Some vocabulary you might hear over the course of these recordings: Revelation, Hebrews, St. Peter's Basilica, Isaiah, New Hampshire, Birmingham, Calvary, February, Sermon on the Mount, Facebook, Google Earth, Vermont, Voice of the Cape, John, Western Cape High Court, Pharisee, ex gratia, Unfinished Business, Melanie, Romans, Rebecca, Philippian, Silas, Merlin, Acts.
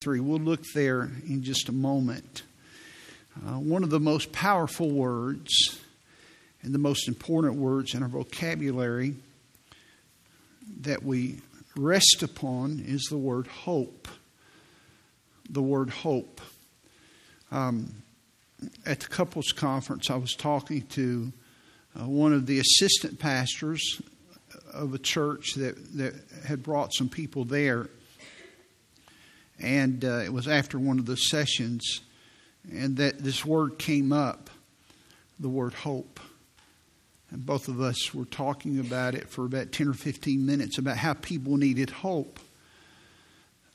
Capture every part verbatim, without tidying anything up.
three. We'll look there in just a moment. Uh, one of the most powerful words and the most important words in our vocabulary that we rest upon is the word hope. The word hope. Um, at the couples conference, I was talking to uh, one of the assistant pastors of a church that, that had brought some people there. And uh, it was after one of the sessions, and that this word came up, the word hope. And both of us were talking about it for about ten or fifteen minutes about how people needed hope.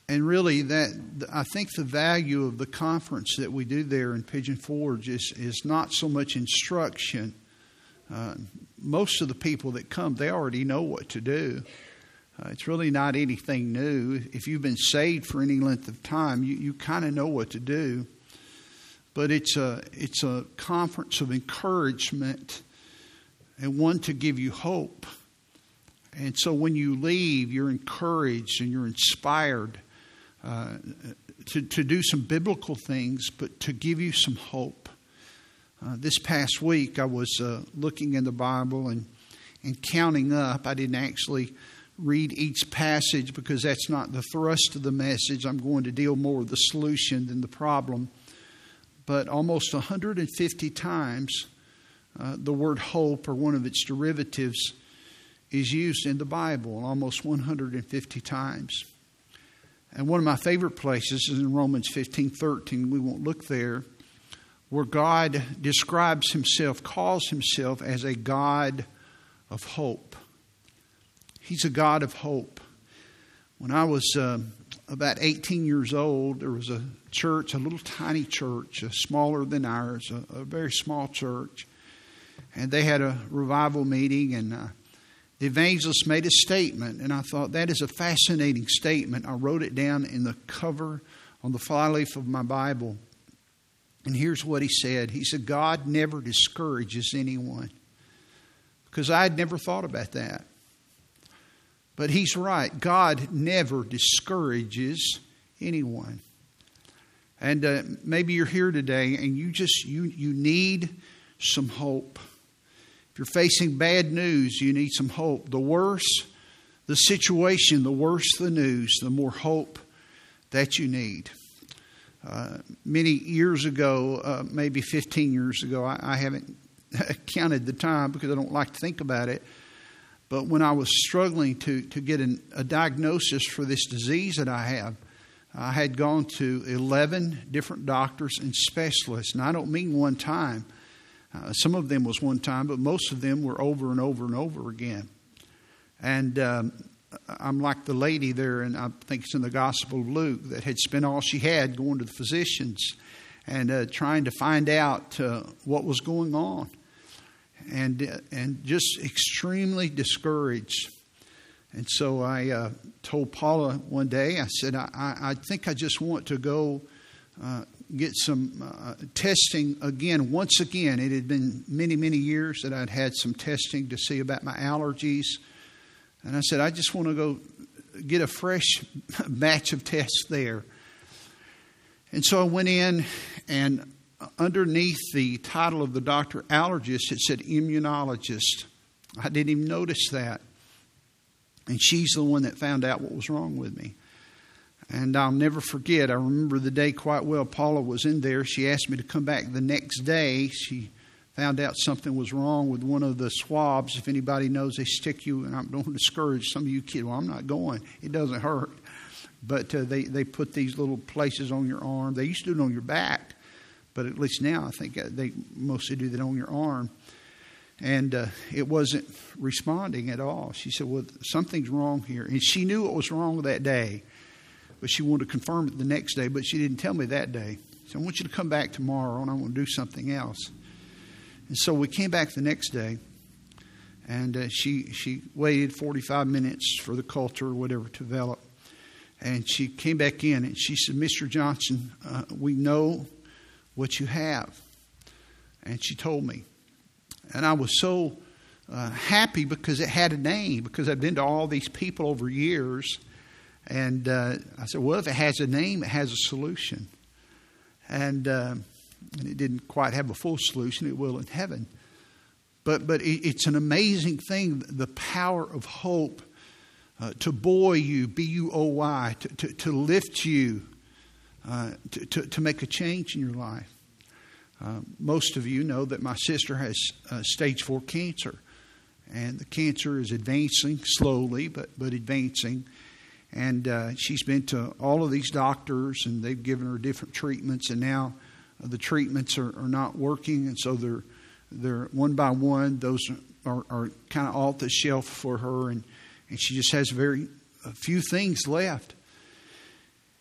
And really, that I think the value of the conference that we do there in Pigeon Forge is, is not so much instruction. Uh, most of the people that come, they already know what to do. Uh, it's really not anything new. If you've been saved for any length of time, you, you kind of know what to do. But it's a, it's a conference of encouragement and one to give you hope. And so when you leave, you're encouraged and you're inspired uh, to, to do some biblical things, but to give you some hope. Uh, this past week, I was uh, looking in the Bible and, and counting up. I didn't actually read each passage because that's not the thrust of the message. I'm going to deal more with the solution than the problem. But almost one hundred fifty times uh, the word hope or one of its derivatives is used in the Bible, almost one hundred fifty times. And one of my favorite places is in Romans fifteen thirteen. We won't look there, where God describes himself, calls himself as a God of hope. He's a God of hope. When I was uh, about eighteen years old, there was a church, a little tiny church, smaller than ours, a, a very small church. And they had a revival meeting, and uh, the evangelist made a statement, and I thought, that is a fascinating statement. I wrote it down in the cover on the flyleaf of my Bible. And here's what he said. He said, God never discourages anyone. Because I had never thought about that. But he's right. God never discourages anyone. And uh, maybe you're here today and you just, you, you need some hope. If you're facing bad news, you need some hope. The worse the situation, the worse the news, the more hope that you need. Uh, many years ago, uh, maybe fifteen years ago, I, I haven't counted the time because I don't like to think about it. But when I was struggling to, to get an, a diagnosis for this disease that I have, I had gone to eleven different doctors and specialists. And I don't mean one time. Uh, some of them was one time, but most of them were over and over and over again. And um, I'm like the lady there, and I think it's in the Gospel of Luke, that had spent all she had going to the physicians and uh, trying to find out uh, what was going on. And and just extremely discouraged. And so I uh, told Paula one day, I said, I, I think I just want to go uh, get some uh, testing again. Once again, it had been many, many years that I'd had some testing to see about my allergies. And I said, I just want to go get a fresh batch of tests there. And so I went in, and underneath the title of the doctor, allergist, it said immunologist. I didn't even notice that. And she's the one that found out what was wrong with me. And I'll never forget, I remember the day quite well. Paula was in there. She asked me to come back the next day. She found out something was wrong with one of the swabs. If anybody knows, they stick you, and I don't discourage some of you kids. Well, I'm not going. It doesn't hurt. But uh, they, they put these little places on your arm. They used to do it on your back. But at least now I think they mostly do that on your arm. And uh, it wasn't responding at all. She said, well, something's wrong here. And she knew what was wrong that day. But she wanted to confirm it the next day. But she didn't tell me that day. So I want you to come back tomorrow, and I want to do something else. And so we came back the next day. And uh, she, she waited forty-five minutes for the culture or whatever to develop. And she came back in, and she said, Mister Johnson, uh, we know what you have. And she told me. And I was so uh, happy because it had a name, because I'd been to all these people over years, And uh, I said, well, if it has a name, it has a solution. And, uh, and it didn't quite have a full solution. It will in heaven. But but it, it's an amazing thing, the power of hope uh, to buoy you, B U O Y, to, to, to lift you, uh, to, to, to make a change in your life. Uh, most of you know that my sister has uh, stage four cancer. And the cancer is advancing slowly, but, but advancing. And uh, she's been to all of these doctors, and they've given her different treatments. And now uh, the treatments are, are not working, and so they're they're one by one. Those are, are kind of off the shelf for her, and, and she just has very uh, few things left.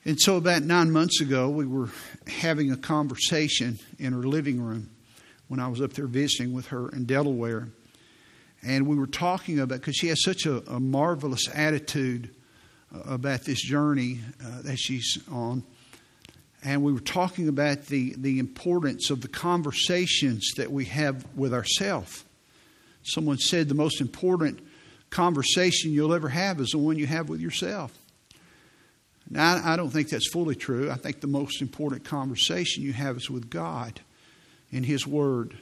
And so about nine months ago, we were having a conversation in her living room when I was up there visiting with her in Delaware. And we were talking about, because she has such a, a marvelous attitude uh, about this journey uh, that she's on. And we were talking about the, the importance of the conversations that we have with ourselves. Someone said the most important conversation you'll ever have is the one you have with yourself. Now, I don't think that's fully true. I think the most important conversation you have is with God and His Word,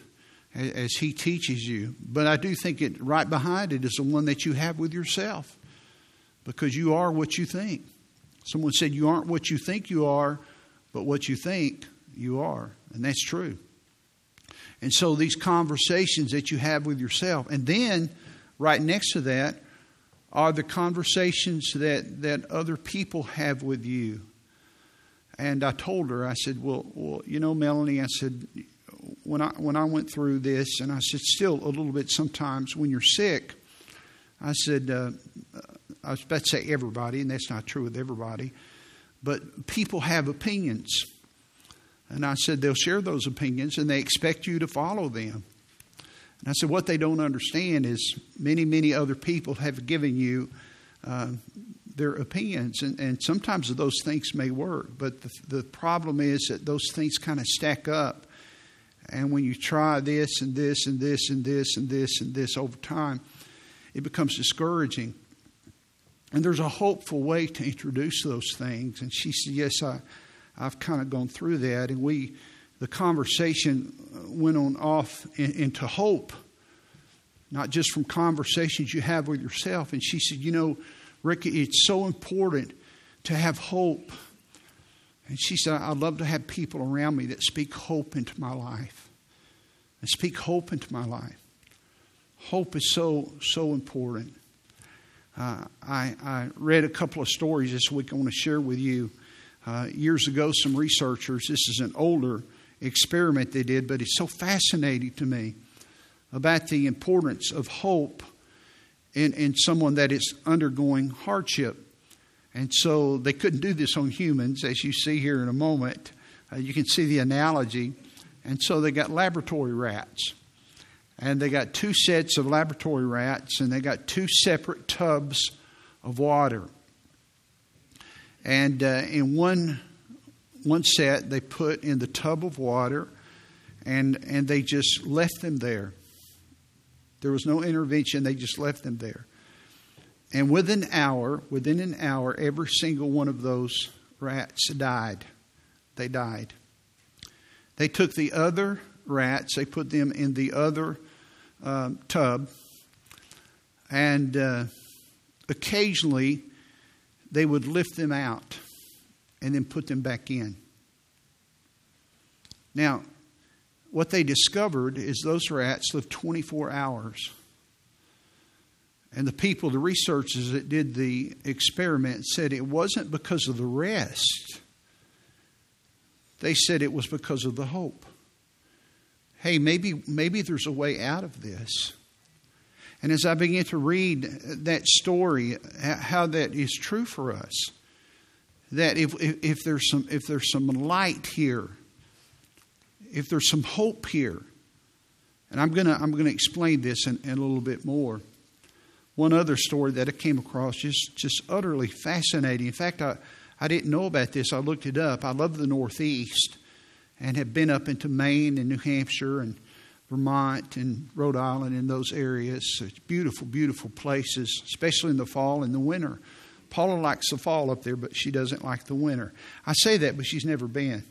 as He teaches you. But I do think it right behind it is the one that you have with yourself, because you are what you think. Someone said you aren't what you think you are, but what you think you are. And that's true. And so these conversations that you have with yourself, and then right next to that are the conversations that, that other people have with you. And I told her, I said, well, well you know, Melanie, I said, When I when I went through this, and I said, still a little bit sometimes when you're sick, I said, uh, I was about to say everybody, and that's not true with everybody, but people have opinions. And I said, they'll share those opinions, and they expect you to follow them. And I said, what they don't understand is many, many other people have given you uh, their opinions, and, and sometimes those things may work, but the, the problem is that those things kind of stack up. And when you try this and this and this and this and this and this over time, it becomes discouraging. And there's a hopeful way to introduce those things. And she said, yes, I, I've kind of gone through that. And we, the conversation went on off in, into hope, not just from conversations you have with yourself. And she said, you know, Rick, it's so important to have hope. And she said, I'd love to have people around me that speak hope into my life. And speak hope into my life. Hope is so, so important. Uh, I, I read a couple of stories this week I want to share with you. Uh, years ago, some researchers, this is an older experiment they did, but it's so fascinating to me about the importance of hope in, in someone that is undergoing hardship. And so they couldn't do this on humans, as you see here in a moment. Uh, you can see the analogy. And so they got laboratory rats. And they got two sets of laboratory rats, and they got two separate tubs of water. And uh, in one one set, they put in the tub of water, and and they just left them there. There was no intervention. They just left them there. And within an hour, within an hour, every single one of those rats died. They died. They took the other rats. They put them in the other um, tub. And uh, occasionally, they would lift them out and then put them back in. Now, what they discovered is those rats lived twenty-four hours. And the people, the researchers that did the experiment, said it wasn't because of the rest. They said it was because of the hope. Hey, maybe maybe there's a way out of this. And as I began to read that story, how that is true for us, that if if, if there's some if there's some light here, if there's some hope here, and I'm gonna I'm gonna explain this in, in a little bit more. One other story that I came across, just, just utterly fascinating. In fact, I, I didn't know about this. I looked it up. I love the Northeast and have been up into Maine and New Hampshire and Vermont and Rhode Island and those areas. It's beautiful, beautiful places, especially in the fall and the winter. Paula likes the fall up there, but she doesn't like the winter. I say that, but she's never been.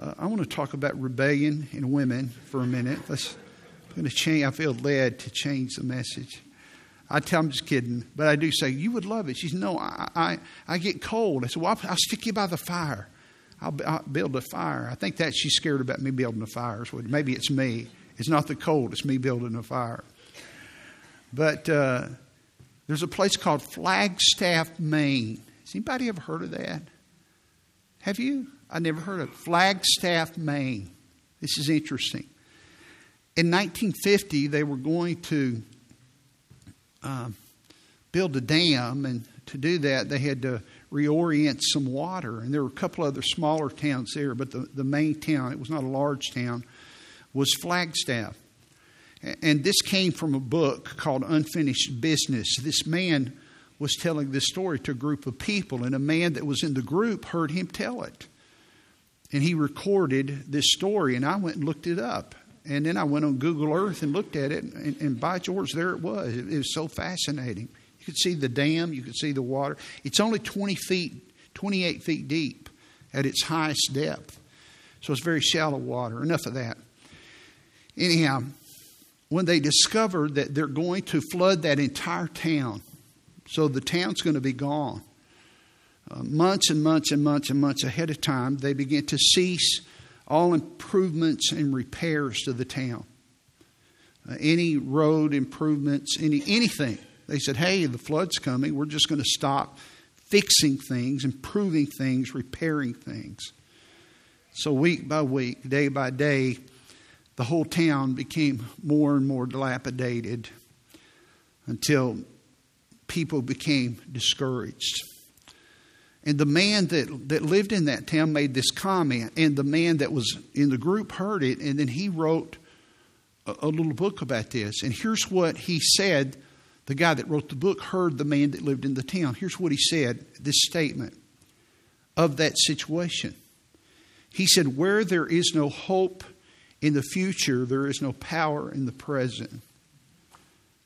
Uh, I want to talk about rebellion in women for a minute. Let's, I'm going to change. I feel led to change the message. I tell, I'm just kidding, but I do say, you would love it. She says, no, I, I, I get cold. I said, well, I'll, I'll stick you by the fire. I'll, I'll build a fire. I think that she's scared about me building a fire. So maybe it's me. It's not the cold. It's me building a fire. But uh, there's a place called Flagstaff, Maine. Has anybody ever heard of that? Have you? I never heard of it. Flagstaff, Maine. This is interesting. In nineteen fifty, they were going to Um, build a dam, and to do that they had to reorient some water, and there were a couple other smaller towns there, but the, the main town, it was not a large town, was Flagstaff. And this came from a book called Unfinished Business. This man was telling this story to a group of people, and a man that was in the group heard him tell it, and he recorded this story, and I went and looked it up. And then I went on Google Earth and looked at it, and, and by George, there it was. It, it was so fascinating. You could see the dam. You could see the water. It's only twenty feet, twenty-eight feet deep at its highest depth. So it's very shallow water. Enough of that. Anyhow, when they discovered that they're going to flood that entire town, so the town's going to be gone, uh, months and months and months and months ahead of time, they began to cease all improvements and repairs to the town. Uh, any road improvements, any anything. They said, hey, the flood's coming. We're just going to stop fixing things, improving things, repairing things. So week by week, day by day, the whole town became more and more dilapidated until people became discouraged. And the man that, that lived in that town made this comment. And the man that was in the group heard it. And then he wrote a, a little book about this. And here's what he said. The guy that wrote the book heard the man that lived in the town. Here's what he said, this statement of that situation. He said, where there is no hope in the future, there is no power in the present.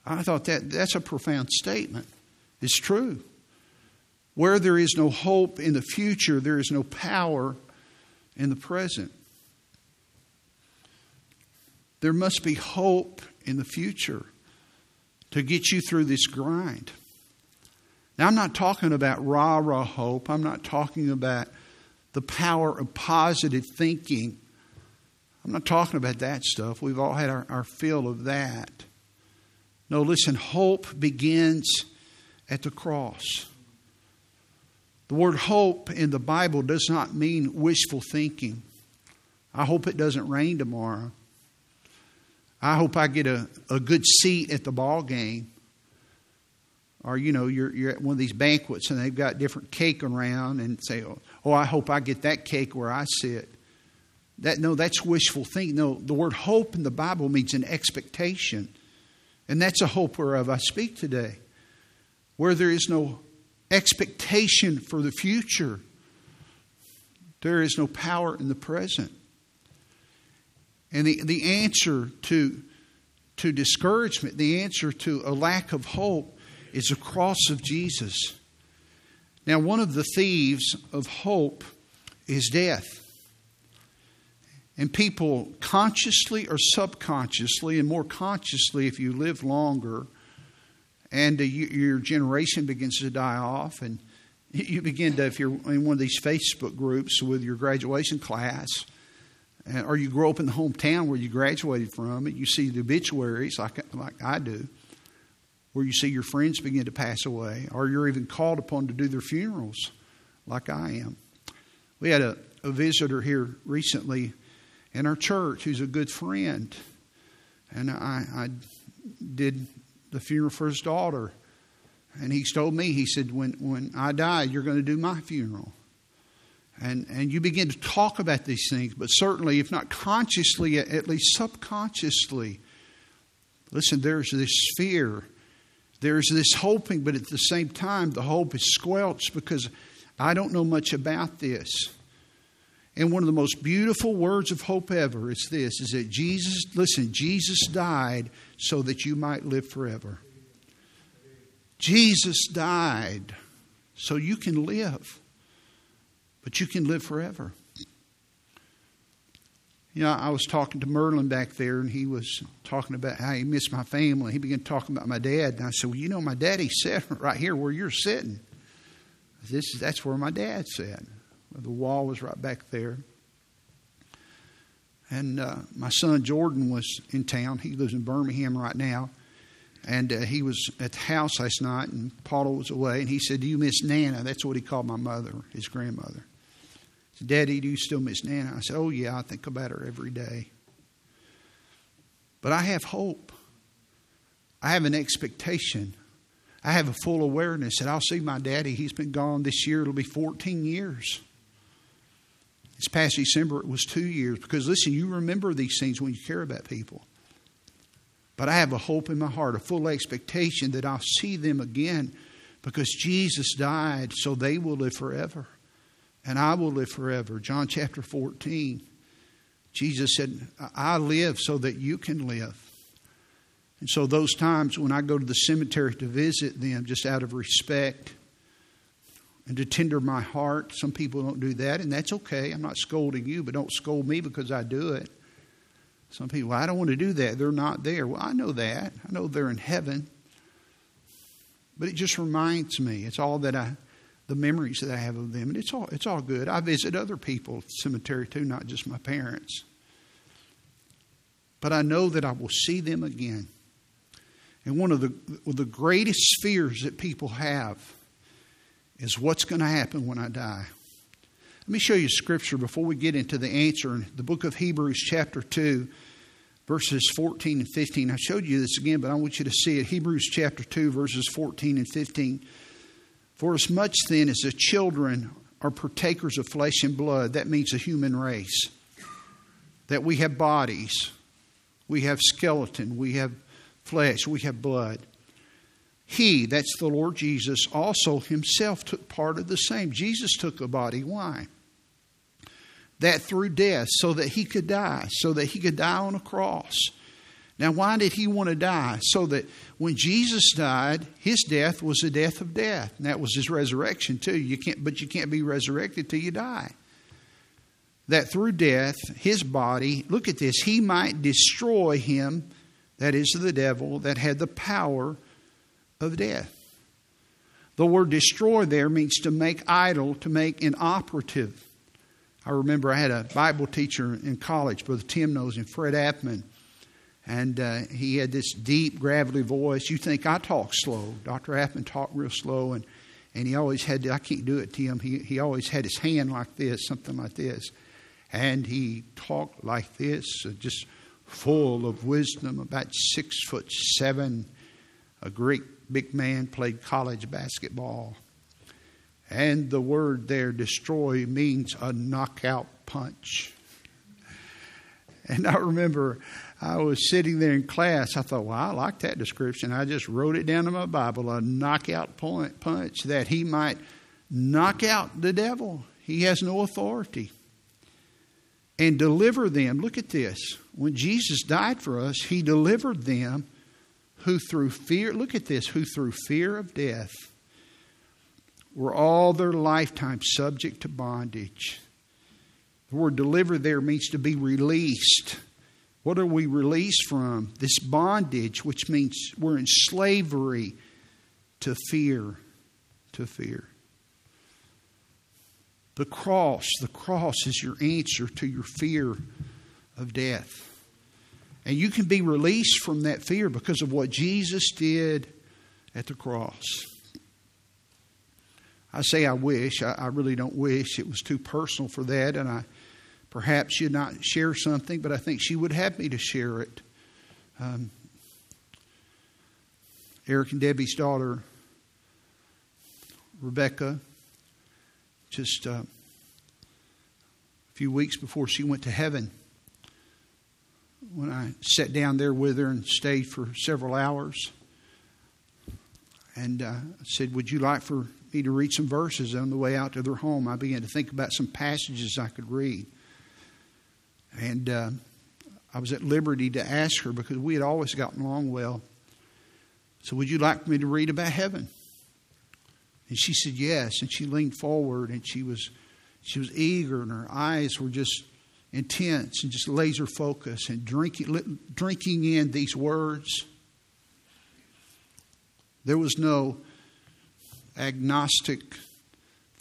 I thought that that's a profound statement. It's true. Where there is no hope in the future, there is no power in the present. There must be hope in the future to get you through this grind. Now, I'm not talking about rah-rah hope. I'm not talking about the power of positive thinking. I'm not talking about that stuff. We've all had our, our fill of that. No, listen, hope begins at the cross. The word hope in the Bible does not mean wishful thinking. I hope it doesn't rain tomorrow. I hope I get a, a good seat at the ball game. Or, you know, you're, you're at one of these banquets and they've got different cake around and say, oh, oh, I hope I get that cake where I sit. That No, that's wishful thinking. No, the word hope in the Bible means an expectation. And that's a hope whereof I speak today. Where there is no expectation for the future, there is no power in the present. And the, the answer to, to discouragement, the answer to a lack of hope is the cross of Jesus. Now, one of the thieves of hope is death. And people consciously or subconsciously, and more consciously if you live longer, and uh, you, your generation begins to die off, and you begin to, if you're in one of these Facebook groups with your graduation class, uh, or you grow up in the hometown where you graduated from, and you see the obituaries, like, like I do, where you see your friends begin to pass away, or you're even called upon to do their funerals, like I am. We had a, a visitor here recently in our church who's a good friend, and I, I did the funeral for his daughter. And he told me, he said, when, when I die, you're going to do my funeral. And, and you begin to talk about these things, but certainly, if not consciously, at least subconsciously, listen, there's this fear. There's this hoping, but at the same time, the hope is squelched because I don't know much about this. And one of the most beautiful words of hope ever is this, is that Jesus, listen, Jesus died so that you might live forever. Jesus died so you can live, but you can live forever. You know, I was talking to Merlin back there, and he was talking about how he missed my family. He began talking about my dad, and I said, well, you know, my daddy sat right here where you're sitting. This, that's where my dad sat. The wall was right back there. And uh, my son Jordan was in town. He lives in Birmingham right now. And uh, he was at the house last night, and Paula was away. And he said, do you miss Nana? That's what he called my mother, his grandmother. He said, Daddy, do you still miss Nana? I said, oh, yeah, I think about her every day. But I have hope. I have an expectation. I have a full awareness that I'll see my daddy. He's been gone this year. It'll be fourteen years. This past December, it was two years. Because, listen, you remember these things when you care about people. But I have a hope in my heart, a full expectation that I'll see them again because Jesus died so they will live forever. And I will live forever. John chapter fourteen, Jesus said, I live so that you can live. And so those times when I go to the cemetery to visit them, just out of respect and to tender my heart, some people don't do that, and that's okay. I'm not scolding you, but don't scold me because I do it. Some people, well, I don't want to do that. They're not there. Well, I know that. I know they're in heaven. But it just reminds me. It's all that I, the memories that I have of them. And it's all, it's all good. I visit other people at the cemetery too, not just my parents. But I know that I will see them again. And one of the, the greatest fears that people have is what's going to happen when I die. Let me show you scripture before we get into the answer. In the book of Hebrews chapter two, verses fourteen and fifteen. I showed you this again, but I want you to see it. Hebrews chapter two, verses fourteen and fifteen. For as much then as the children are partakers of flesh and blood, that means the human race, that we have bodies, we have skeleton, we have flesh, we have blood. He, that's the Lord Jesus, also himself took part of the same. Jesus took a body. Why? That through death, so that he could die, so that he could die on a cross. Now, why did he want to die? So that when Jesus died, his death was the death of death. And that was his resurrection, too. You can't, but you can't be resurrected till you die. That through death, his body, look at this, he might destroy him, that is the devil, that had the power of death. The word destroy there means to make idle, to make inoperative. I remember I had a Bible teacher in college, Brother Tim knows him, Fred Appman, and uh, he had this deep, gravelly voice. You think I talk slow. Doctor Appman talked real slow, and, and he always had, to, I can't do it, Tim. He, he always had his hand like this, something like this. And he talked like this, just full of wisdom, about six foot seven, a Greek big man, played college basketball. And the word there, destroy, means a knockout punch. And I remember I was sitting there in class. I thought, well, I like that description. I just wrote it down in my Bible, a knockout point punch, that he might knock out the devil. He has no authority. And deliver them. Look at this. When Jesus died for us, he delivered them who through fear, look at this, who through fear of death were all their lifetime subject to bondage. The word deliver there means to be released. What are we released from? This bondage, which means we're in slavery to fear, to fear. The cross, the cross is your answer to your fear of death. And you can be released from that fear because of what Jesus did at the cross. I say I wish. I, I really don't wish. It was too personal for that. And I perhaps should not share something, but I think she would have me to share it. Um, Eric and Debbie's daughter, Rebecca, just uh, a few weeks before she went to heaven, when I sat down there with her and stayed for several hours, and uh, I said, would you like for me to read some verses on the way out to their home? I began to think about some passages I could read. And uh, I was at liberty to ask her because we had always gotten along well. So would you like me to read about heaven? And she said yes, and she leaned forward, and she was she was eager, and her eyes were just intense and just laser focus and drinking drinking in these words. There was no agnostic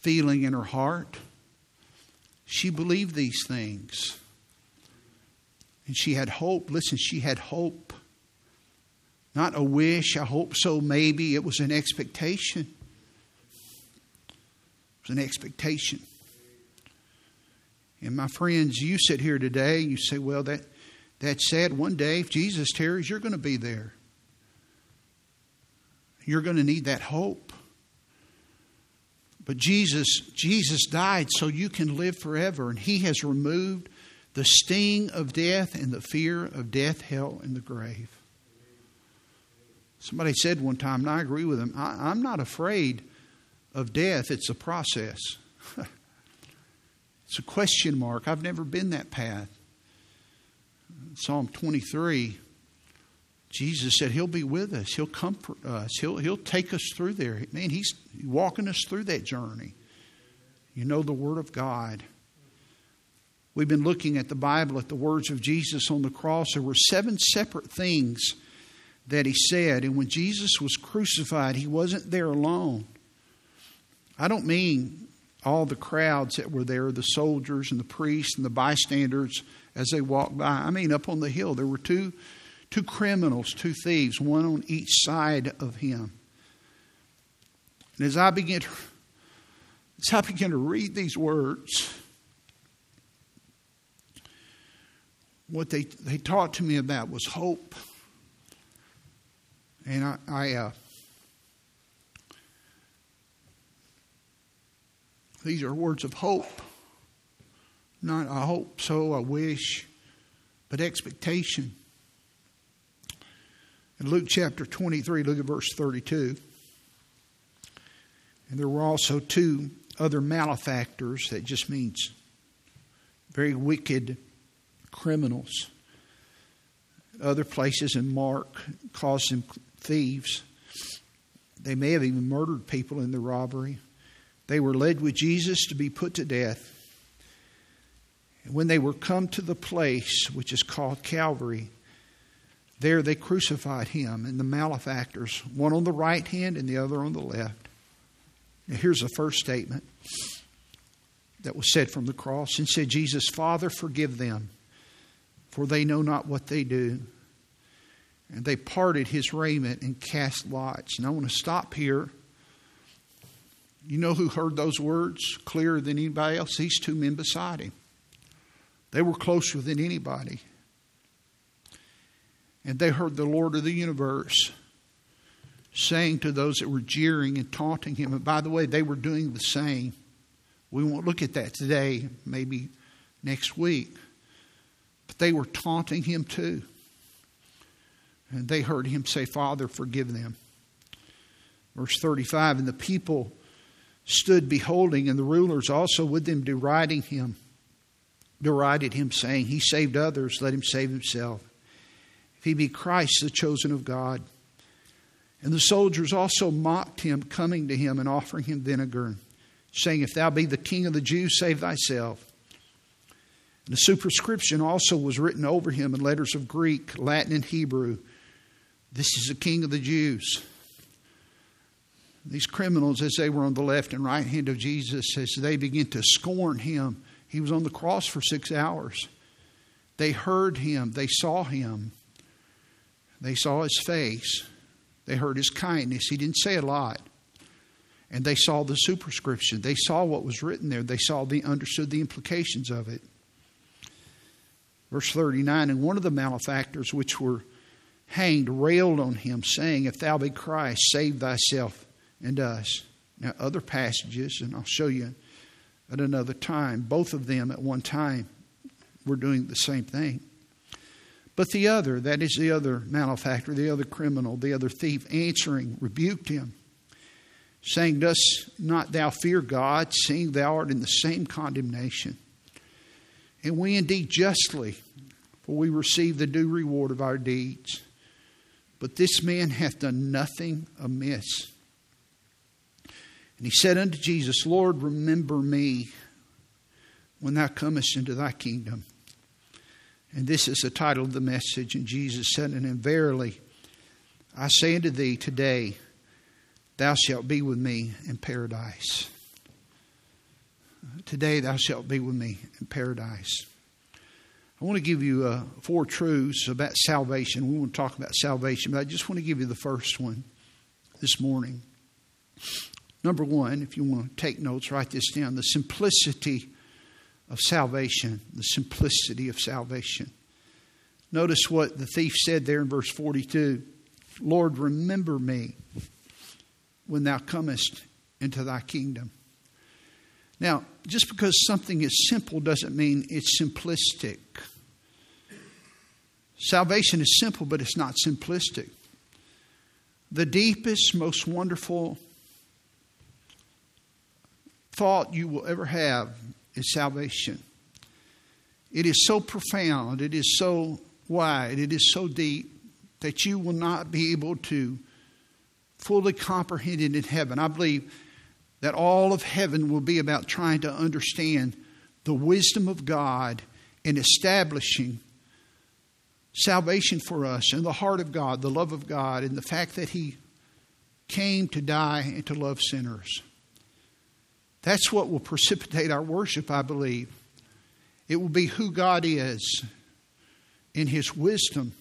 feeling in her heart. She believed these things. And she had hope. Listen, she had hope. Not a wish, I hope so, maybe. It was an expectation. It was an expectation. And my friends, you sit here today and you say, well, that, that's sad. One day, if Jesus tarries, you're going to be there. You're going to need that hope. But Jesus, Jesus died so you can live forever. And He has removed the sting of death and the fear of death, hell, and the grave. Somebody said one time, and I agree with him, I, I'm not afraid of death. It's a process. It's a question mark. I've never been that path. Psalm twenty-three, Jesus said He'll be with us. He'll comfort us. He'll, he'll take us through there. Man, He's walking us through that journey. You know the Word of God. We've been looking at the Bible, at the words of Jesus on the cross. There were seven separate things that He said. And when Jesus was crucified, He wasn't there alone. I don't mean all the crowds that were there, the soldiers and the priests and the bystanders as they walked by. I mean, up on the hill, there were two Two criminals, two thieves, one on each side of Him. And as I began to, as I began to read these words, what they, they taught to me about was hope. And I, I uh, these are words of hope. Not I hope so, I wish, but expectation. In Luke chapter twenty-three, look at verse thirty-two. And there were also two other malefactors. That just means very wicked criminals. Other places in Mark calls them thieves. They may have even murdered people in the robbery. They were led with Jesus to be put to death. And when they were come to the place which is called Calvary, there they crucified Him and the malefactors, one on the right hand and the other on the left. Now here's the first statement that was said from the cross. And said, Jesus, Father, forgive them, for they know not what they do. And they parted His raiment and cast lots. And I want to stop here. You know who heard those words clearer than anybody else? These two men beside Him. They were closer than anybody. And they heard the Lord of the universe saying to those that were jeering and taunting Him. And by the way, they were doing the same. We won't look at that today, maybe next week. But they were taunting Him too. And they heard Him say, Father, forgive them. Verse thirty-five, and the people stood beholding, and the rulers also with them deriding Him. Derided Him, saying, He saved others, let Him save Himself, if He be Christ, the chosen of God. And the soldiers also mocked Him, coming to Him and offering Him vinegar, saying, If thou be the King of the Jews, save thyself. And a superscription also was written over Him in letters of Greek, Latin, and Hebrew. This is the King of the Jews. These criminals, as they were on the left and right hand of Jesus, as they began to scorn Him, He was on the cross for six hours. They heard Him. They saw Him. They saw His face. They heard His kindness. He didn't say a lot. And they saw the superscription. They saw what was written there. They saw the understood the implications of it. Verse thirty-nine, and one of the malefactors which were hanged railed on Him, saying, If thou be Christ, save thyself and us. Now other passages, and I'll show you at another time, both of them at one time were doing the same thing. But the other, that is the other malefactor, the other criminal, the other thief, answering, rebuked Him, saying, Dost not thou fear God, seeing thou art in the same condemnation? And we indeed justly, for we receive the due reward of our deeds. But this man hath done nothing amiss. And he said unto Jesus, Lord, remember me when thou comest into thy kingdom. And this is the title of the message. And Jesus said unto him, Verily, I say unto thee, today thou shalt be with me in paradise. Today thou shalt be with me in paradise. I want to give you uh, four truths about salvation. We want to talk about salvation, but I just want to give you the first one this morning. Number one, if you want to take notes, write this down. The simplicity of salvation. The simplicity of salvation. Notice what the thief said there in verse forty-two. Lord, remember me when thou comest into thy kingdom. Now, just because something is simple doesn't mean it's simplistic. Salvation is simple, but it's not simplistic. The deepest, most wonderful thought you will ever have is salvation. It is so profound, it is so wide, it is so deep that you will not be able to fully comprehend it in heaven. I believe that all of heaven will be about trying to understand the wisdom of God in establishing salvation for us and the heart of God, the love of God, and the fact that He came to die and to love sinners. That's what will precipitate our worship, I believe. It will be who God is in His wisdom,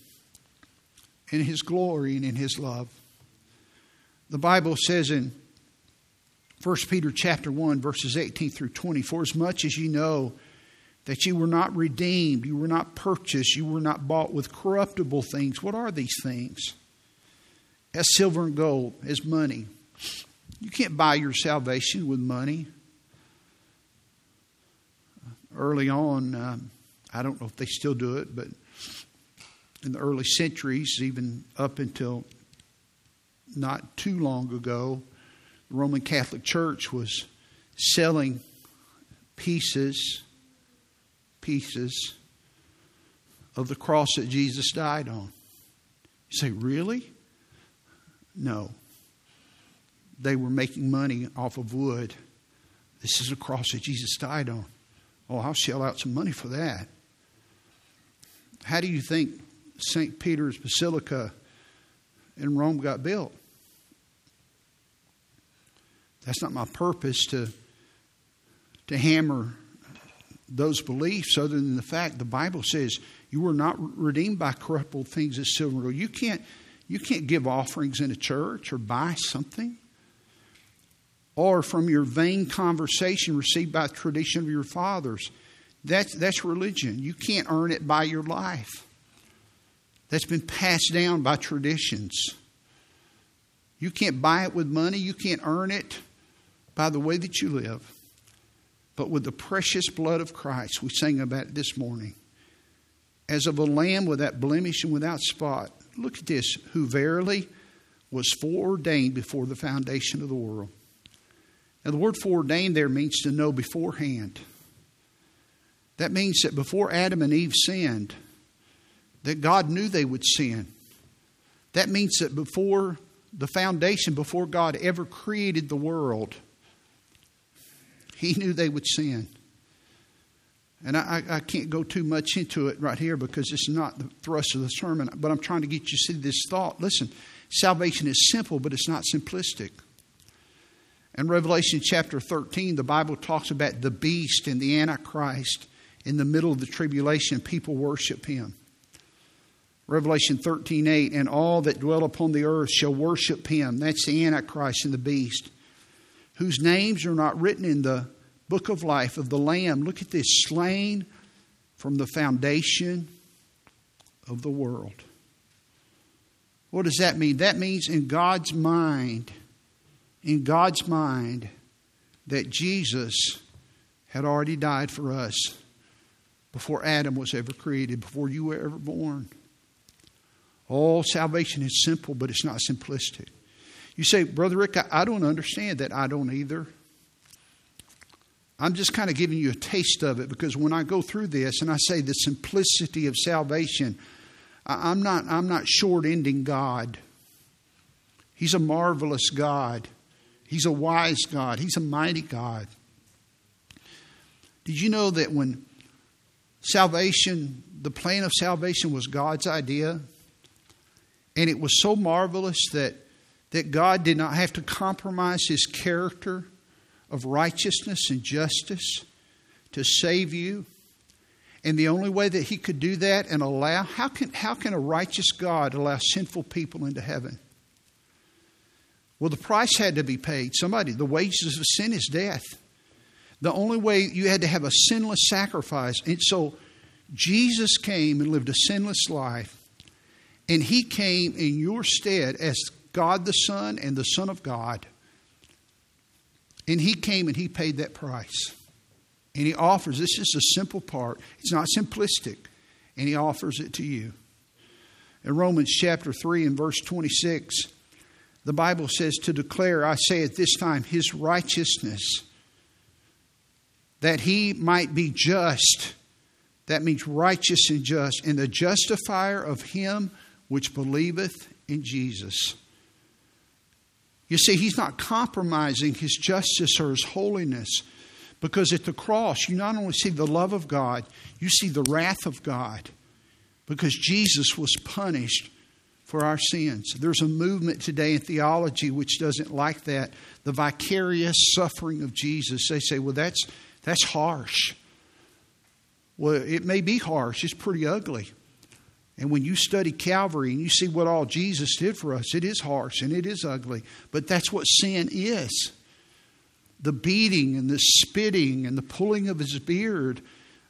in His glory, and in His love. The Bible says in First Peter chapter one, verses eighteen through twenty, for as much as ye know that you were not redeemed, you were not purchased, you were not bought with corruptible things. What are these things? As silver and gold, as money. You can't buy your salvation with money. Early on, um, I don't know if they still do it, but in the early centuries, even up until not too long ago, the Roman Catholic Church was selling pieces, pieces of the cross that Jesus died on. You say, really? No. They were making money off of wood. This is a cross that Jesus died on. Oh, I'll shell out some money for that. How do you think Saint Peter's Basilica in Rome got built? That's not my purpose to, to hammer those beliefs other than the fact the Bible says you were not redeemed by corruptible things as silver and gold. You can't, you can't give offerings in a church or buy something. Or from your vain conversation received by tradition of your fathers. That's, that's religion. You can't earn it by your life. That's been passed down by traditions. You can't buy it with money. You can't earn it by the way that you live. But with the precious blood of Christ, we sang about it this morning, as of a lamb without blemish and without spot. Look at this. Who verily was foreordained before the foundation of the world. Now the word foreordained there means to know beforehand. That means that before Adam and Eve sinned, that God knew they would sin. That means that before the foundation, before God ever created the world, He knew they would sin. And I, I can't go too much into it right here because it's not the thrust of the sermon, but I'm trying to get you to see this thought. Listen, salvation is simple, but it's not simplistic. In Revelation chapter thirteen, the Bible talks about the beast and the Antichrist in the middle of the tribulation. People worship him. Revelation thirteen eight, and all that dwell upon the earth shall worship him. That's the Antichrist and the beast, whose names are not written in the book of life of the Lamb. Look at this, slain from the foundation of the world. What does that mean? That means in God's mind, in God's mind, that Jesus had already died for us before Adam was ever created, before you were ever born. Oh, salvation is simple, but it's not simplistic. You say, Brother Rick, I, I don't understand that. I don't either. I'm just kind of giving you a taste of it because when I go through this and I say the simplicity of salvation, I'm not, I'm not short-ending God. He's a marvelous God. He's a wise God. He's a mighty God. Did you know that when salvation, the plan of salvation was God's idea? And it was so marvelous that, that God did not have to compromise his character of righteousness and justice to save you. And the only way that he could do that and allow, how can, how can a righteous God allow sinful people into heaven? Well, the price had to be paid. Somebody, the wages of sin is death. The only way, you had to have a sinless sacrifice. And so Jesus came and lived a sinless life. And he came in your stead as God the Son and the Son of God. And he came and he paid that price. And he offers, this is the simple part. It's not simplistic. And he offers it to you. In Romans chapter three and verse twenty-six, the Bible says, to declare, I say at this time, his righteousness, that he might be just. That means righteous and just. And the justifier of him which believeth in Jesus. You see, he's not compromising his justice or his holiness. Because at the cross, you not only see the love of God, you see the wrath of God. Because Jesus was punished for our sins. There's a movement today in theology which doesn't like that. The vicarious suffering of Jesus. They say, well, that's, that's harsh. Well, it may be harsh. It's pretty ugly. And when you study Calvary and you see what all Jesus did for us, it is harsh and it is ugly. But that's what sin is. The beating and the spitting and the pulling of his beard.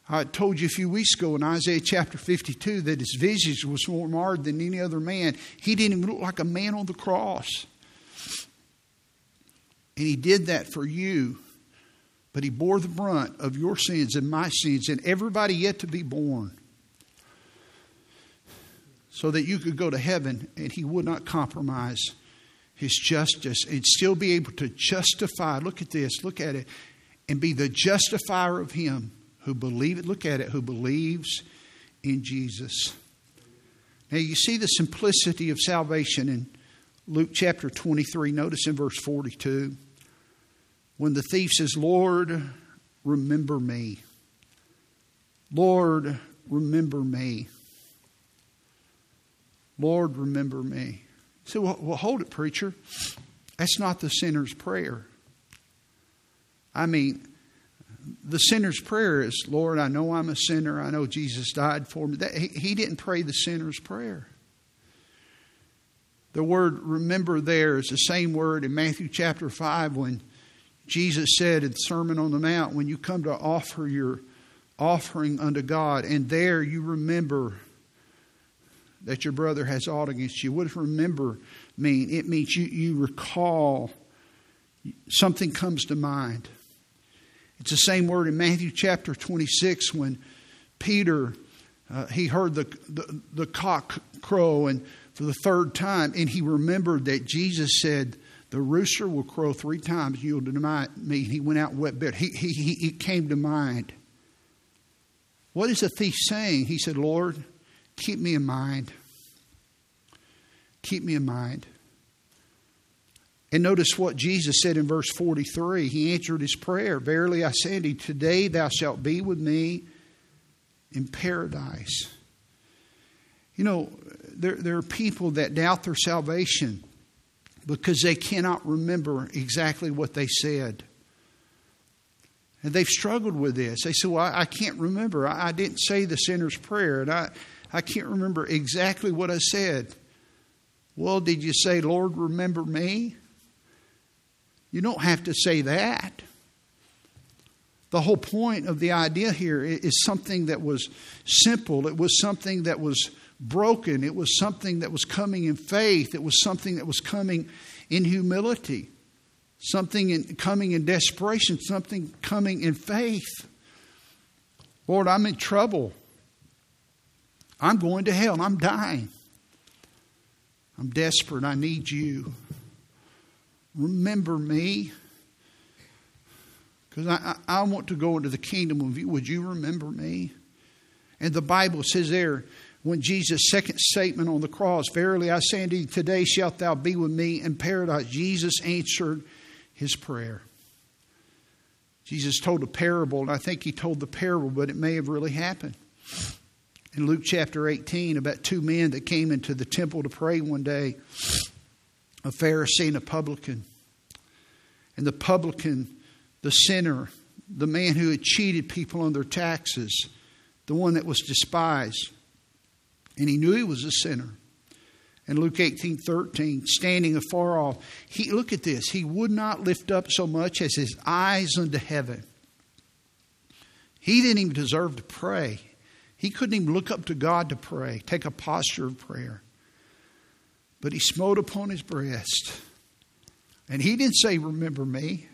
I told you a few weeks ago in Isaiah chapter fifty-two that his visage was more marred than any other man. He didn't even look like a man on the cross. And he did that for you. But he bore the brunt of your sins and my sins and everybody yet to be born. So that you could go to heaven and he would not compromise his justice and still be able to justify. Look at this. Look at it. And be the justifier of him who believes. Look at it. Who believes in Jesus. Now you see the simplicity of salvation in Luke chapter twenty-three. Notice in verse forty-two. When the thief says, Lord, remember me. Lord, remember me. Lord, remember me. So, well, well, hold it, preacher. That's not the sinner's prayer. I mean, the sinner's prayer is, Lord, I know I'm a sinner. I know Jesus died for me. That, he, he didn't pray the sinner's prayer. The word remember there is the same word in Matthew chapter five when Jesus said in the Sermon on the Mount, when you come to offer your offering unto God, and there you remember that your brother has aught against you. What does remember mean? It means you, you recall. Something comes to mind. It's the same word in Matthew chapter twenty-six when Peter, uh, he heard the, the, the cock crow and for the third time. And he remembered that Jesus said, the rooster will crow three times and you'll deny me. And he went out and wept bitterly. He, he, he, it came to mind. What is the thief saying? He said, Lord, keep me in mind. Keep me in mind. And notice what Jesus said in verse forty-three. He answered his prayer. Verily I say unto thee, today thou shalt be with me in paradise. You know, there, there are people that doubt their salvation because they cannot remember exactly what they said. And they've struggled with this. They say, well, I, I can't remember. I, I didn't say the sinner's prayer. And I... I can't remember exactly what I said. Well, did you say, Lord, remember me? You don't have to say that. The whole point of the idea here is something that was simple. It was something that was broken. It was something that was coming in faith. It was something that was coming in humility. Something in, coming in desperation. Something coming in faith. Lord, I'm in trouble. I'm going to hell and I'm dying. I'm desperate. I need you. Remember me. Because I, I, I want to go into the kingdom of you. Would you remember me? And the Bible says there, when Jesus' second statement on the cross, verily I say unto thee, today shalt thou be with me in paradise, Jesus answered his prayer. Jesus told a parable, and I think he told the parable, but it may have really happened. In Luke chapter eighteen, about two men that came into the temple to pray one day, a Pharisee and a publican. And the publican, the sinner, the man who had cheated people on their taxes, the one that was despised, and he knew he was a sinner. In Luke eighteen thirteen, standing afar off, he look at this. He would not lift up so much as his eyes unto heaven. He didn't even deserve to pray. He couldn't even look up to God to pray, take a posture of prayer. But he smote upon his breast. And he didn't say, remember me.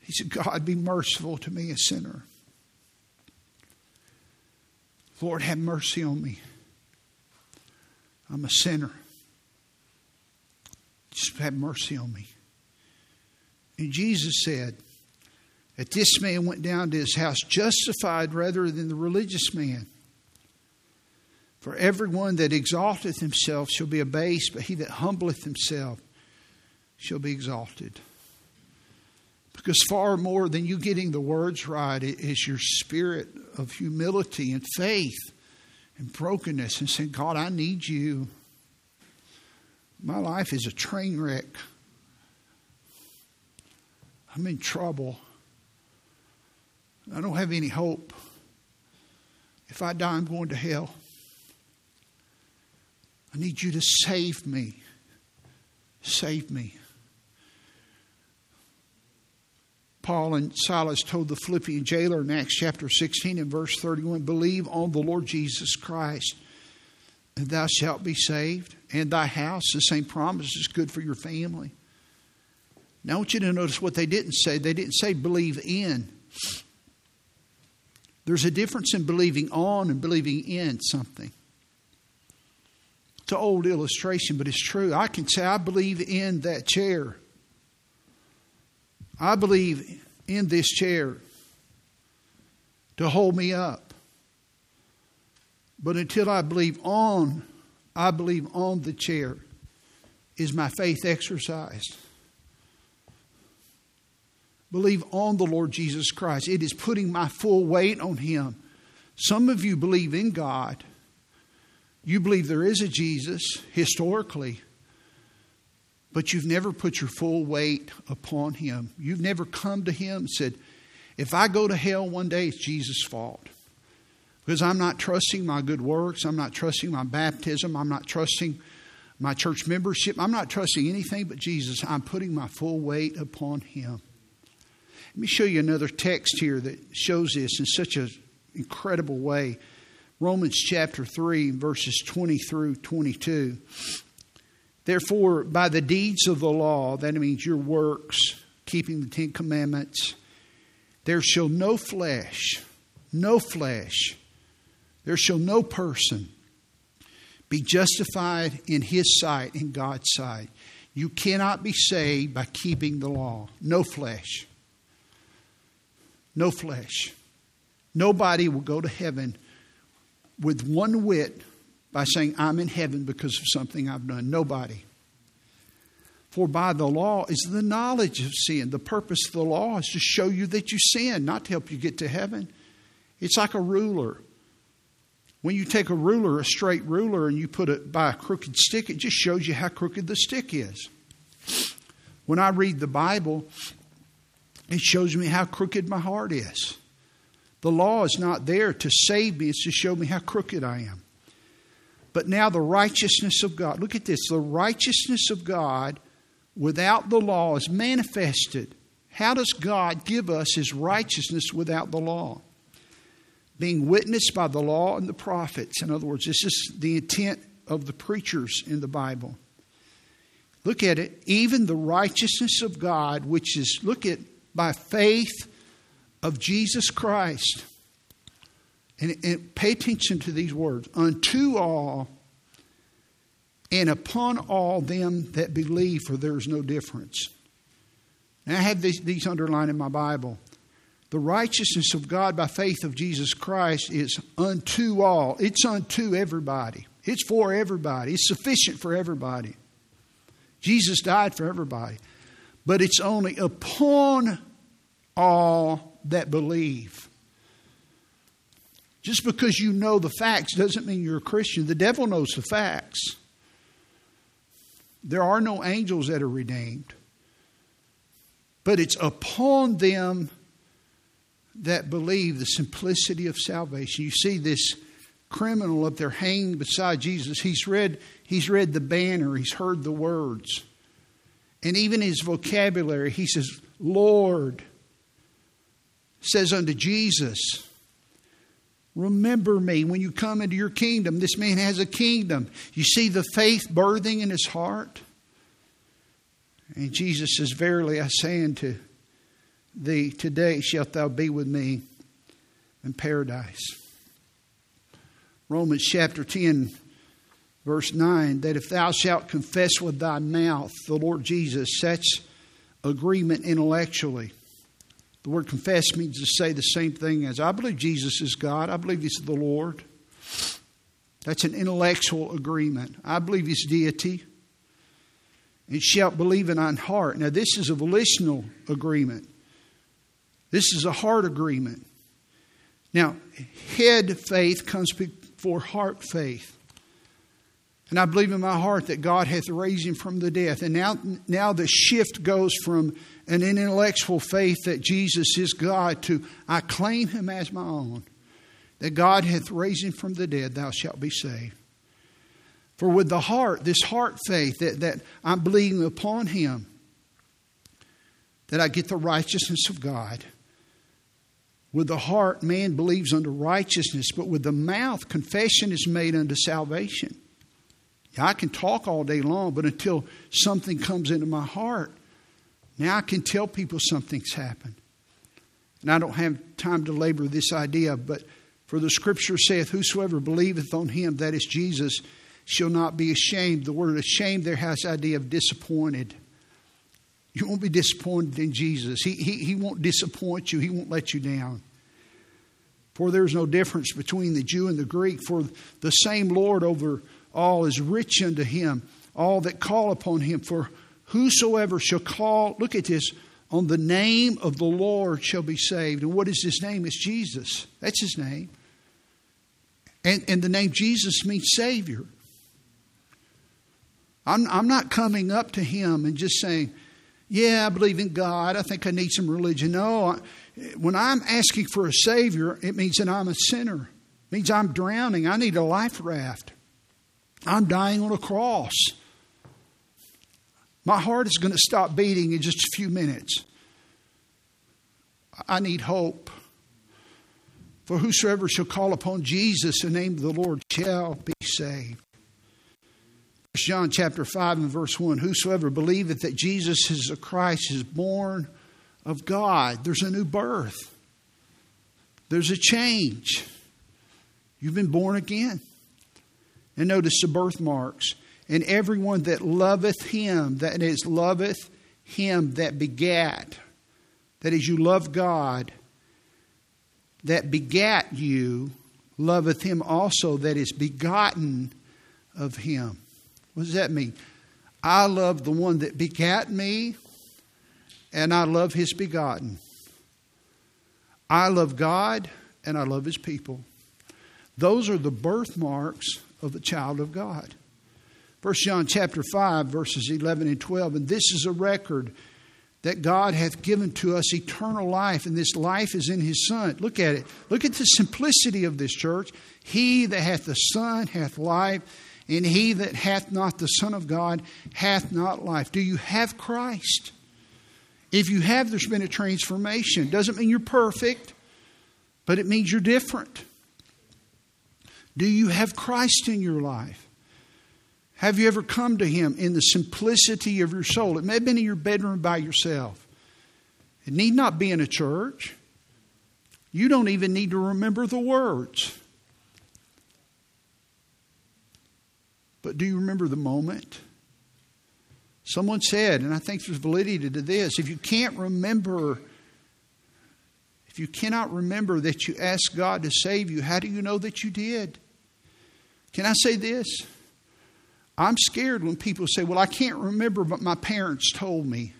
He said, God, be merciful to me, a sinner. Lord, have mercy on me. I'm a sinner. Just have mercy on me. And Jesus said that this man went down to his house justified rather than the religious man. For everyone that exalteth himself shall be abased, but he that humbleth himself shall be exalted. Because far more than you getting the words right is your spirit of humility and faith and brokenness and saying, God, I need you. My life is a train wreck. I'm in trouble. I don't have any hope. If I die, I'm going to hell. I need you to save me. Save me. Paul and Silas told the Philippian jailer in Acts chapter sixteen and verse thirty-one, believe on the Lord Jesus Christ, and thou shalt be saved, and thy house. The same promise is good for your family. Now I want you to notice what they didn't say. They didn't say believe in. There's a difference in believing on and believing in something. It's an old illustration, but it's true. I can say I believe in that chair. I believe in this chair to hold me up. But until I believe on, I believe on the chair is my faith exercised. Believe on the Lord Jesus Christ. It is putting my full weight on Him. Some of you believe in God. You believe there is a Jesus historically. But you've never put your full weight upon Him. You've never come to Him and said, if I go to hell one day, it's Jesus' fault. Because I'm not trusting my good works. I'm not trusting my baptism. I'm not trusting my church membership. I'm not trusting anything but Jesus. I'm putting my full weight upon Him. Let me show you another text here that shows this in such an incredible way. Romans chapter three, verses twenty through twenty-two. Therefore, by the deeds of the law, that means your works, keeping the Ten Commandments, there shall no flesh, no flesh, there shall no person be justified in His sight, in God's sight. You cannot be saved by keeping the law. No flesh. No flesh. Nobody will go to heaven with one whit by saying, I'm in heaven because of something I've done. Nobody. For by the law is the knowledge of sin. The purpose of the law is to show you that you sin, not to help you get to heaven. It's like a ruler. When you take a ruler, a straight ruler, and you put it by a crooked stick, it just shows you how crooked the stick is. When I read the Bible, it shows me how crooked my heart is. The law is not there to save me. It's to show me how crooked I am. But now the righteousness of God. Look at this. The righteousness of God without the law is manifested. How does God give us His righteousness without the law? Being witnessed by the law and the prophets. In other words, this is the intent of the preachers in the Bible. Look at it. Even the righteousness of God, which is, look at, by faith of Jesus Christ. And, and pay attention to these words. Unto all and upon all them that believe, for there is no difference. And I have these, these underlined in my Bible. The righteousness of God by faith of Jesus Christ is unto all. It's unto everybody. It's for everybody. It's sufficient for everybody. Jesus died for everybody. But it's only upon all that believe. Just because you know the facts doesn't mean you're a Christian. The devil knows the facts. There are no angels that are redeemed. But it's upon them that believe, the simplicity of salvation. You see this criminal up there hanging beside Jesus. He's read, he's read the banner. He's heard the words. And even his vocabulary, he says, Lord, says unto Jesus, remember me when you come into your kingdom. This man has a kingdom. You see the faith birthing in his heart. And Jesus says, verily I say unto thee, today shalt thou be with me in paradise. Romans chapter ten, verse nine, that if thou shalt confess with thy mouth the Lord Jesus, that's agreement intellectually. The word confess means to say the same thing as, I believe Jesus is God. I believe he's the Lord. That's an intellectual agreement. I believe he's deity. And shalt believe in thine heart. Now this is a volitional agreement. This is a heart agreement. Now, head faith comes before heart faith. And I believe in my heart that God hath raised him from the dead. And now, now the shift goes from an intellectual faith that Jesus is God to I claim him as my own. That God hath raised him from the dead, thou shalt be saved. For with the heart, this heart faith that, that I'm believing upon him, that I get the righteousness of God. With the heart, man believes unto righteousness, but with the mouth, confession is made unto salvation. Yeah, I can talk all day long, but until something comes into my heart, now I can tell people something's happened. And I don't have time to labor this idea, but for the scripture saith, whosoever believeth on him, that is Jesus, shall not be ashamed. The word ashamed there has the idea of disappointed. You won't be disappointed in Jesus. He, he, he won't disappoint you. He won't let you down. For there is no difference between the Jew and the Greek. For the same Lord over all is rich unto him, all that call upon him. For whosoever shall call, look at this, on the name of the Lord shall be saved. And what is his name? It's Jesus. That's his name. And, and the name Jesus means Savior. I'm, I'm not coming up to him and just saying, yeah, I believe in God. I think I need some religion. No, when I'm asking for a Savior, it means that I'm a sinner. It means I'm drowning. I need a life raft. I'm dying on a cross. My heart is going to stop beating in just a few minutes. I need hope. For whosoever shall call upon Jesus, the name of the Lord shall be saved. John chapter five and verse one, whosoever believeth that Jesus is the Christ is born of God. There's a new birth. There's a change. You've been born again. And notice the birthmarks. And everyone that loveth him, that is, loveth him that begat. That is, you love God. That begat you, loveth him also that is begotten of him. What does that mean? I love the one that begat me, and I love his begotten. I love God, and I love his people. Those are the birthmarks of the child of God. First John chapter five, verses eleven and twelve, and this is a record that God hath given to us eternal life, and this life is in his Son. Look at it. Look at the simplicity of this, church. He that hath the Son hath life. And he that hath not the Son of God hath not life. Do you have Christ? If you have, there's been a transformation. It doesn't mean you're perfect, but it means you're different. Do you have Christ in your life? Have you ever come to him in the simplicity of your soul? It may have been in your bedroom by yourself. It need not be in a church. You don't even need to remember the words. But do you remember the moment? Someone said, and I think there's validity to this, if you can't remember, if If you cannot remember that you asked God to save you, how do you know that you did? Can I say this? I'm scared when people say, well, I can't remember, but my parents told me.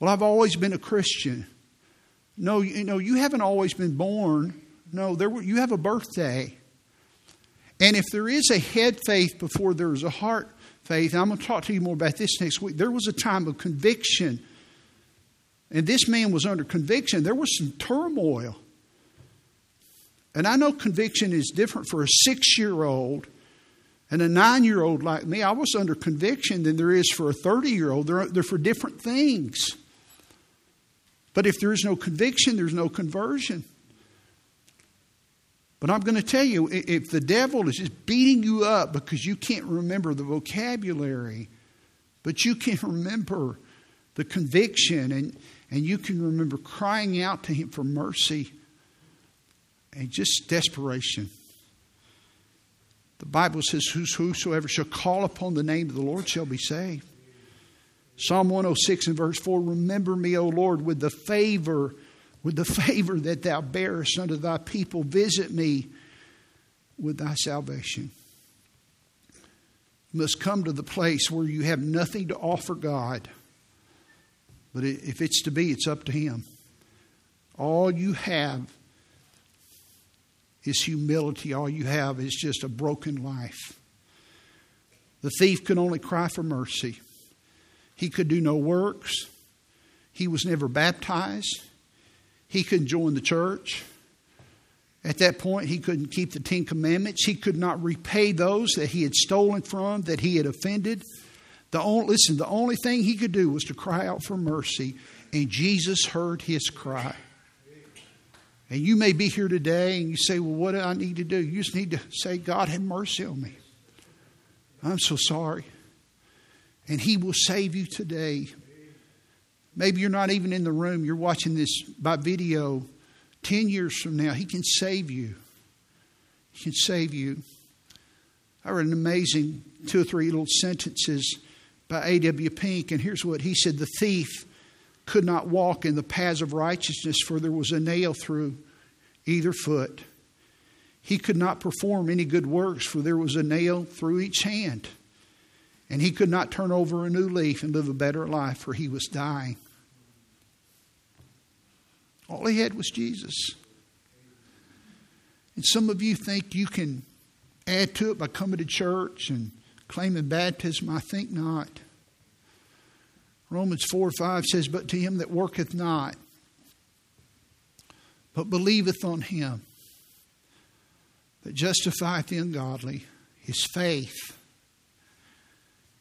Well, I've always been a Christian. No, you know, you haven't always been born. No, there were, you have a birthday. And if there is a head faith before there is a heart faith, I'm going to talk to you more about this next week. There was a time of conviction. And this man was under conviction. There was some turmoil. And I know conviction is different for a six-year-old and a nine-year-old like me. I was under conviction than there is for a thirty-year-old. They're, they're for different things. But if there is no conviction, there's no conversion. But I'm going to tell you, if the devil is just beating you up because you can't remember the vocabulary, but you can remember the conviction, and, and you can remember crying out to him for mercy and just desperation. The Bible says, whosoever shall call upon the name of the Lord shall be saved. Psalm one oh six and verse four, remember me, O Lord, with the favor, with the favor that thou bearest unto thy people. Visit me with thy salvation. You must come to the place where you have nothing to offer God. But if it's to be, it's up to him. All you have is humility. All you have is just a broken life. The thief could only cry for mercy. He could do no works. He was never baptized. He couldn't join the church. At that point, he couldn't keep the Ten Commandments. He could not repay those that he had stolen from, that he had offended. The only, listen, the only thing he could do was to cry out for mercy, and Jesus heard his cry. And you may be here today and you say, well, what do I need to do? You just need to say, God, have mercy on me. I'm so sorry. And he will save you today. Maybe you're not even in the room. You're watching this by video. Ten years from now, he can save you. He can save you. I read an amazing two or three little sentences by A W Pink, and here's what he said. The thief could not walk in the paths of righteousness, for there was a nail through either foot. He could not perform any good works, for there was a nail through each hand. And he could not turn over a new leaf and live a better life, for he was dying. All he had was Jesus. And some of you think you can add to it by coming to church and claiming baptism. I think not. Romans four five says, but to him that worketh not, but believeth on him that justifieth the ungodly, his faith,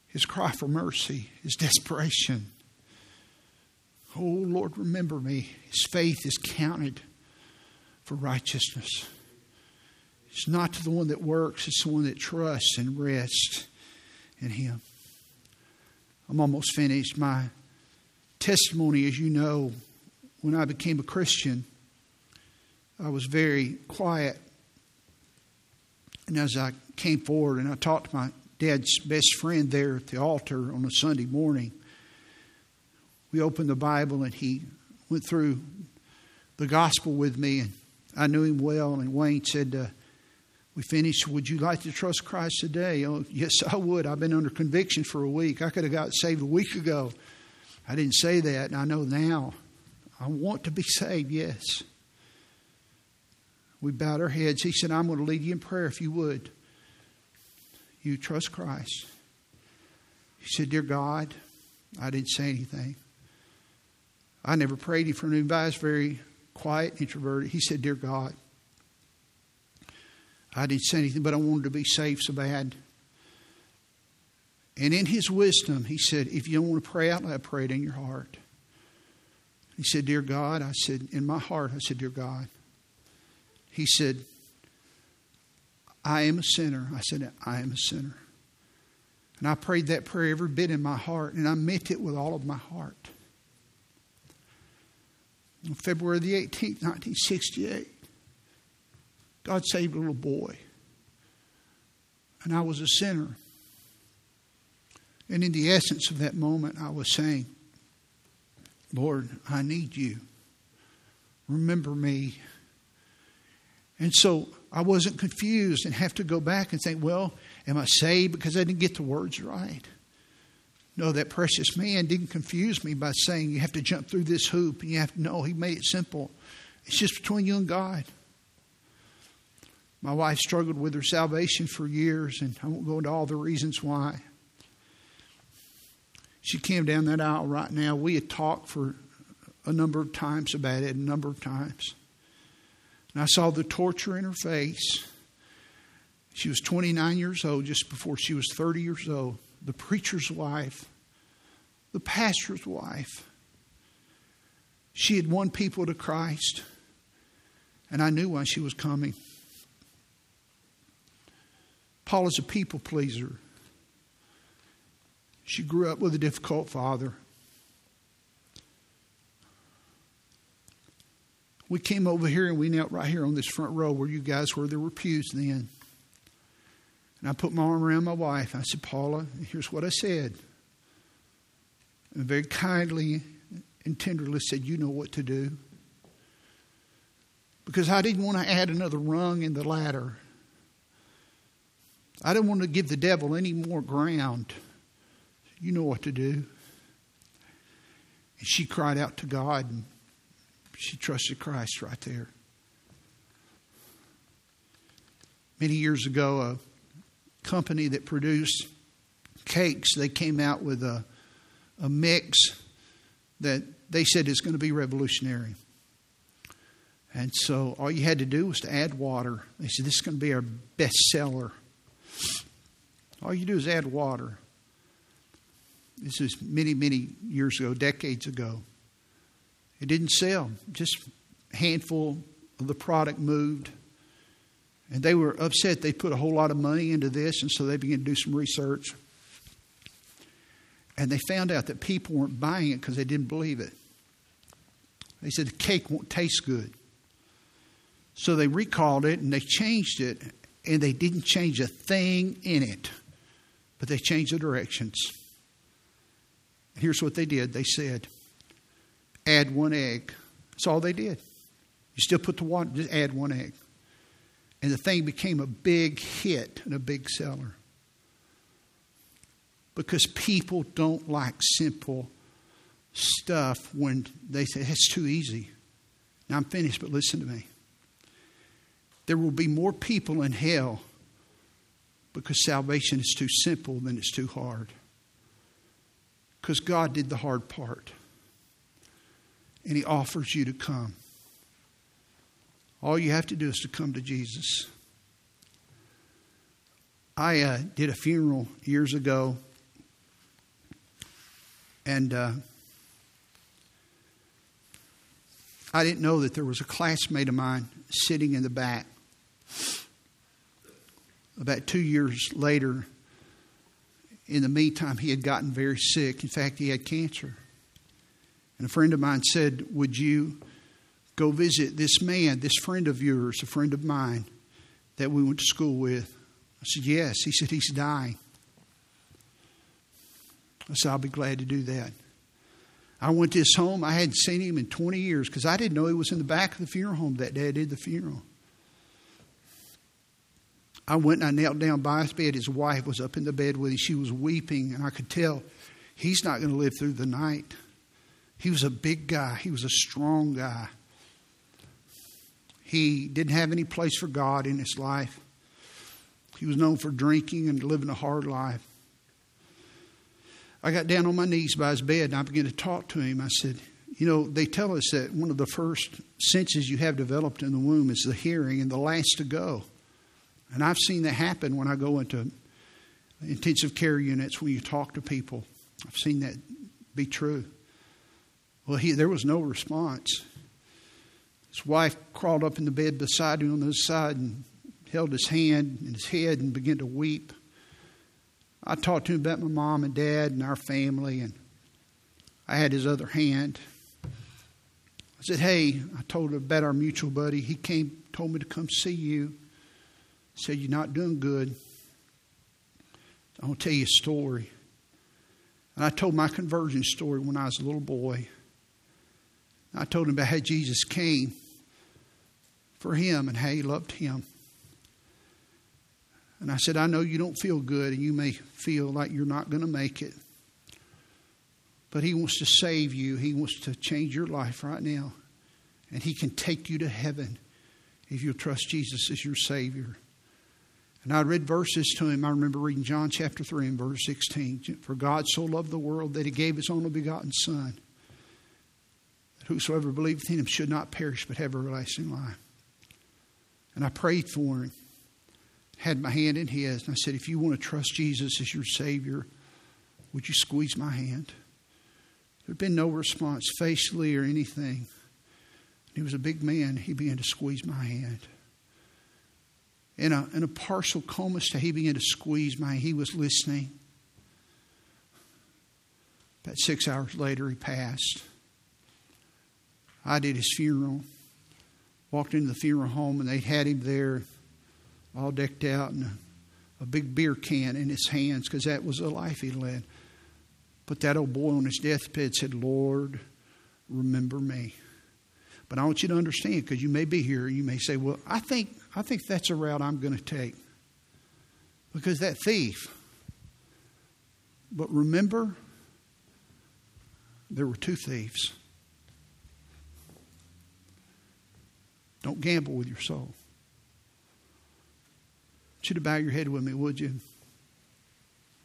his cry for mercy, his desperation. Oh, Lord, remember me. His faith is counted for righteousness. It's not to the one that works. It's the one that trusts and rests in him. I'm almost finished. My testimony, as you know, when I became a Christian, I was very quiet. And as I came forward and I talked to my dad's best friend there at the altar on a Sunday morning, we opened the Bible and he went through the gospel with me. And I knew him well. And Wayne said, uh, we finished, would you like to trust Christ today? Oh, yes, I would. I've been under conviction for a week. I could have got saved a week ago. I didn't say that, and I know now. I want to be saved, yes. We bowed our heads. He said, I'm going to lead you in prayer if you would. You trust Christ. He said, dear God, I didn't say anything. I never prayed in front of anybody. I was very quiet, introverted. He said, dear God, I didn't say anything, but I wanted to be saved so bad. And in his wisdom, he said, if you don't want to pray out loud, pray it in your heart. He said, dear God, I said, in my heart, I said, dear God. He said, I am a sinner. I said, I am a sinner. And I prayed that prayer every bit in my heart, and I meant it with all of my heart. On February the eighteenth, nineteen sixty-eight, God saved a little boy. And I was a sinner. And in the essence of that moment, I was saying, Lord, I need you. remember me. And so I wasn't confused and have to go back and think, well, am I saved because I didn't get the words right? No, that precious man didn't confuse me by saying you have to jump through this hoop. And you have to, no, he made it simple. It's just between you and God. My wife struggled with her salvation for years, and I won't go into all the reasons why. She came down that aisle right now. We had talked for a number of times about it, a number of times. And I saw the torture in her face. She was twenty-nine years old, just before she was thirty years old. The preacher's wife, the pastor's wife. She had won people to Christ, and I knew why she was coming. Paula's a people pleaser. She grew up with a difficult father. We came over here and we knelt right here on this front row where you guys were. There were pews then. And I put my arm around my wife. I said, Paula, here's what I said. And very kindly and tenderly said, you know what to do. Because I didn't want to add another rung in the ladder. I didn't want to give the devil any more ground. You know what to do. And she cried out to God. And she trusted Christ right there. Many years ago, a company that produced cakes, they came out with a, a mix that they said is going to be revolutionary. And so all you had to do was to add water. They said, this is going to be our bestseller. All you do is add water. This is many, many years ago, decades ago. It didn't sell. Just a handful of the product moved. And they were upset. They put a whole lot of money into this, and so they began to do some research. And they found out that people weren't buying it because they didn't believe it. They said the cake won't taste good. So they recalled it, and they changed it, and they didn't change a thing in it. But they changed the directions. Here's what they did. They said, add one egg. That's all they did. You still put the water, just add one egg. And the thing became a big hit and a big seller. Because people don't like simple stuff when they say, it's too easy. Now I'm finished, but listen to me. There will be more people in hell because salvation is too simple than it's too hard. Because God did the hard part. And He offers you to come. All you have to do is to come to Jesus. I uh, did a funeral years ago. And uh, I didn't know that there was a classmate of mine sitting in the back. About two years later, in the meantime, he had gotten very sick. In fact, he had cancer. And a friend of mine said, would you go visit this man, this friend of yours, a friend of mine that we went to school with? I said, yes. He said, he's dying. I said, I'll be glad to do that. I went to his home. I hadn't seen him in twenty years because I didn't know he was in the back of the funeral home that day I did the funeral. I went and I knelt down by his bed. His wife was up in the bed with him. She was weeping, and I could tell he's not going to live through the night. He was a big guy. He was a strong guy. He didn't have any place for God in his life. He was known for drinking and living a hard life. I got down on my knees by his bed and I began to talk to him. I said, you know, they tell us that one of the first senses you have developed in the womb is the hearing and the last to go. And I've seen that happen when I go into intensive care units when you talk to people. I've seen that be true. Well, he, there was no response. His wife crawled up in the bed beside him on the other side and held his hand and his head and began to weep. I talked to him about my mom and dad and our family, and I had his other hand. I said, hey, I told him about our mutual buddy. He came, told me to come see you. I said, you're not doing good. I'm going to tell you a story. And I told my conversion story when I was a little boy. I told him about how Jesus came for him and how he loved him. And I said, I know you don't feel good and you may feel like you're not going to make it. But he wants to save you. He wants to change your life right now. And he can take you to heaven if you'll trust Jesus as your Savior. And I read verses to him. I remember reading John chapter three and verse sixteen. For God so loved the world that he gave his only begotten Son, that whosoever believeth in him should not perish but have everlasting life. And I prayed for him. Had my hand in his. And I said, if you want to trust Jesus as your Savior, would you squeeze my hand? There had been no response facially or anything. He was a big man. He began to squeeze my hand. In a, in a partial coma state, he began to squeeze my hand. He was listening. About six hours later, he passed. I did his funeral. Walked into the funeral home, and they had him there, all decked out in a, a big beer can in his hands, because that was the life he led. But that old boy on his deathbed said, Lord, remember me. But I want you to understand, because you may be here, you may say, well, I think I think that's a route I'm going to take. Because that thief. But remember, there were two thieves. Don't gamble with your soul. I want you to bow your head with me, would you?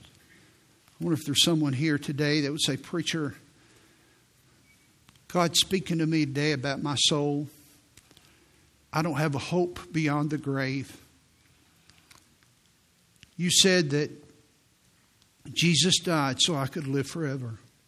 I wonder if there's someone here today that would say, Preacher, God's speaking to me today about my soul. I don't have a hope beyond the grave. You said that Jesus died so I could live forever.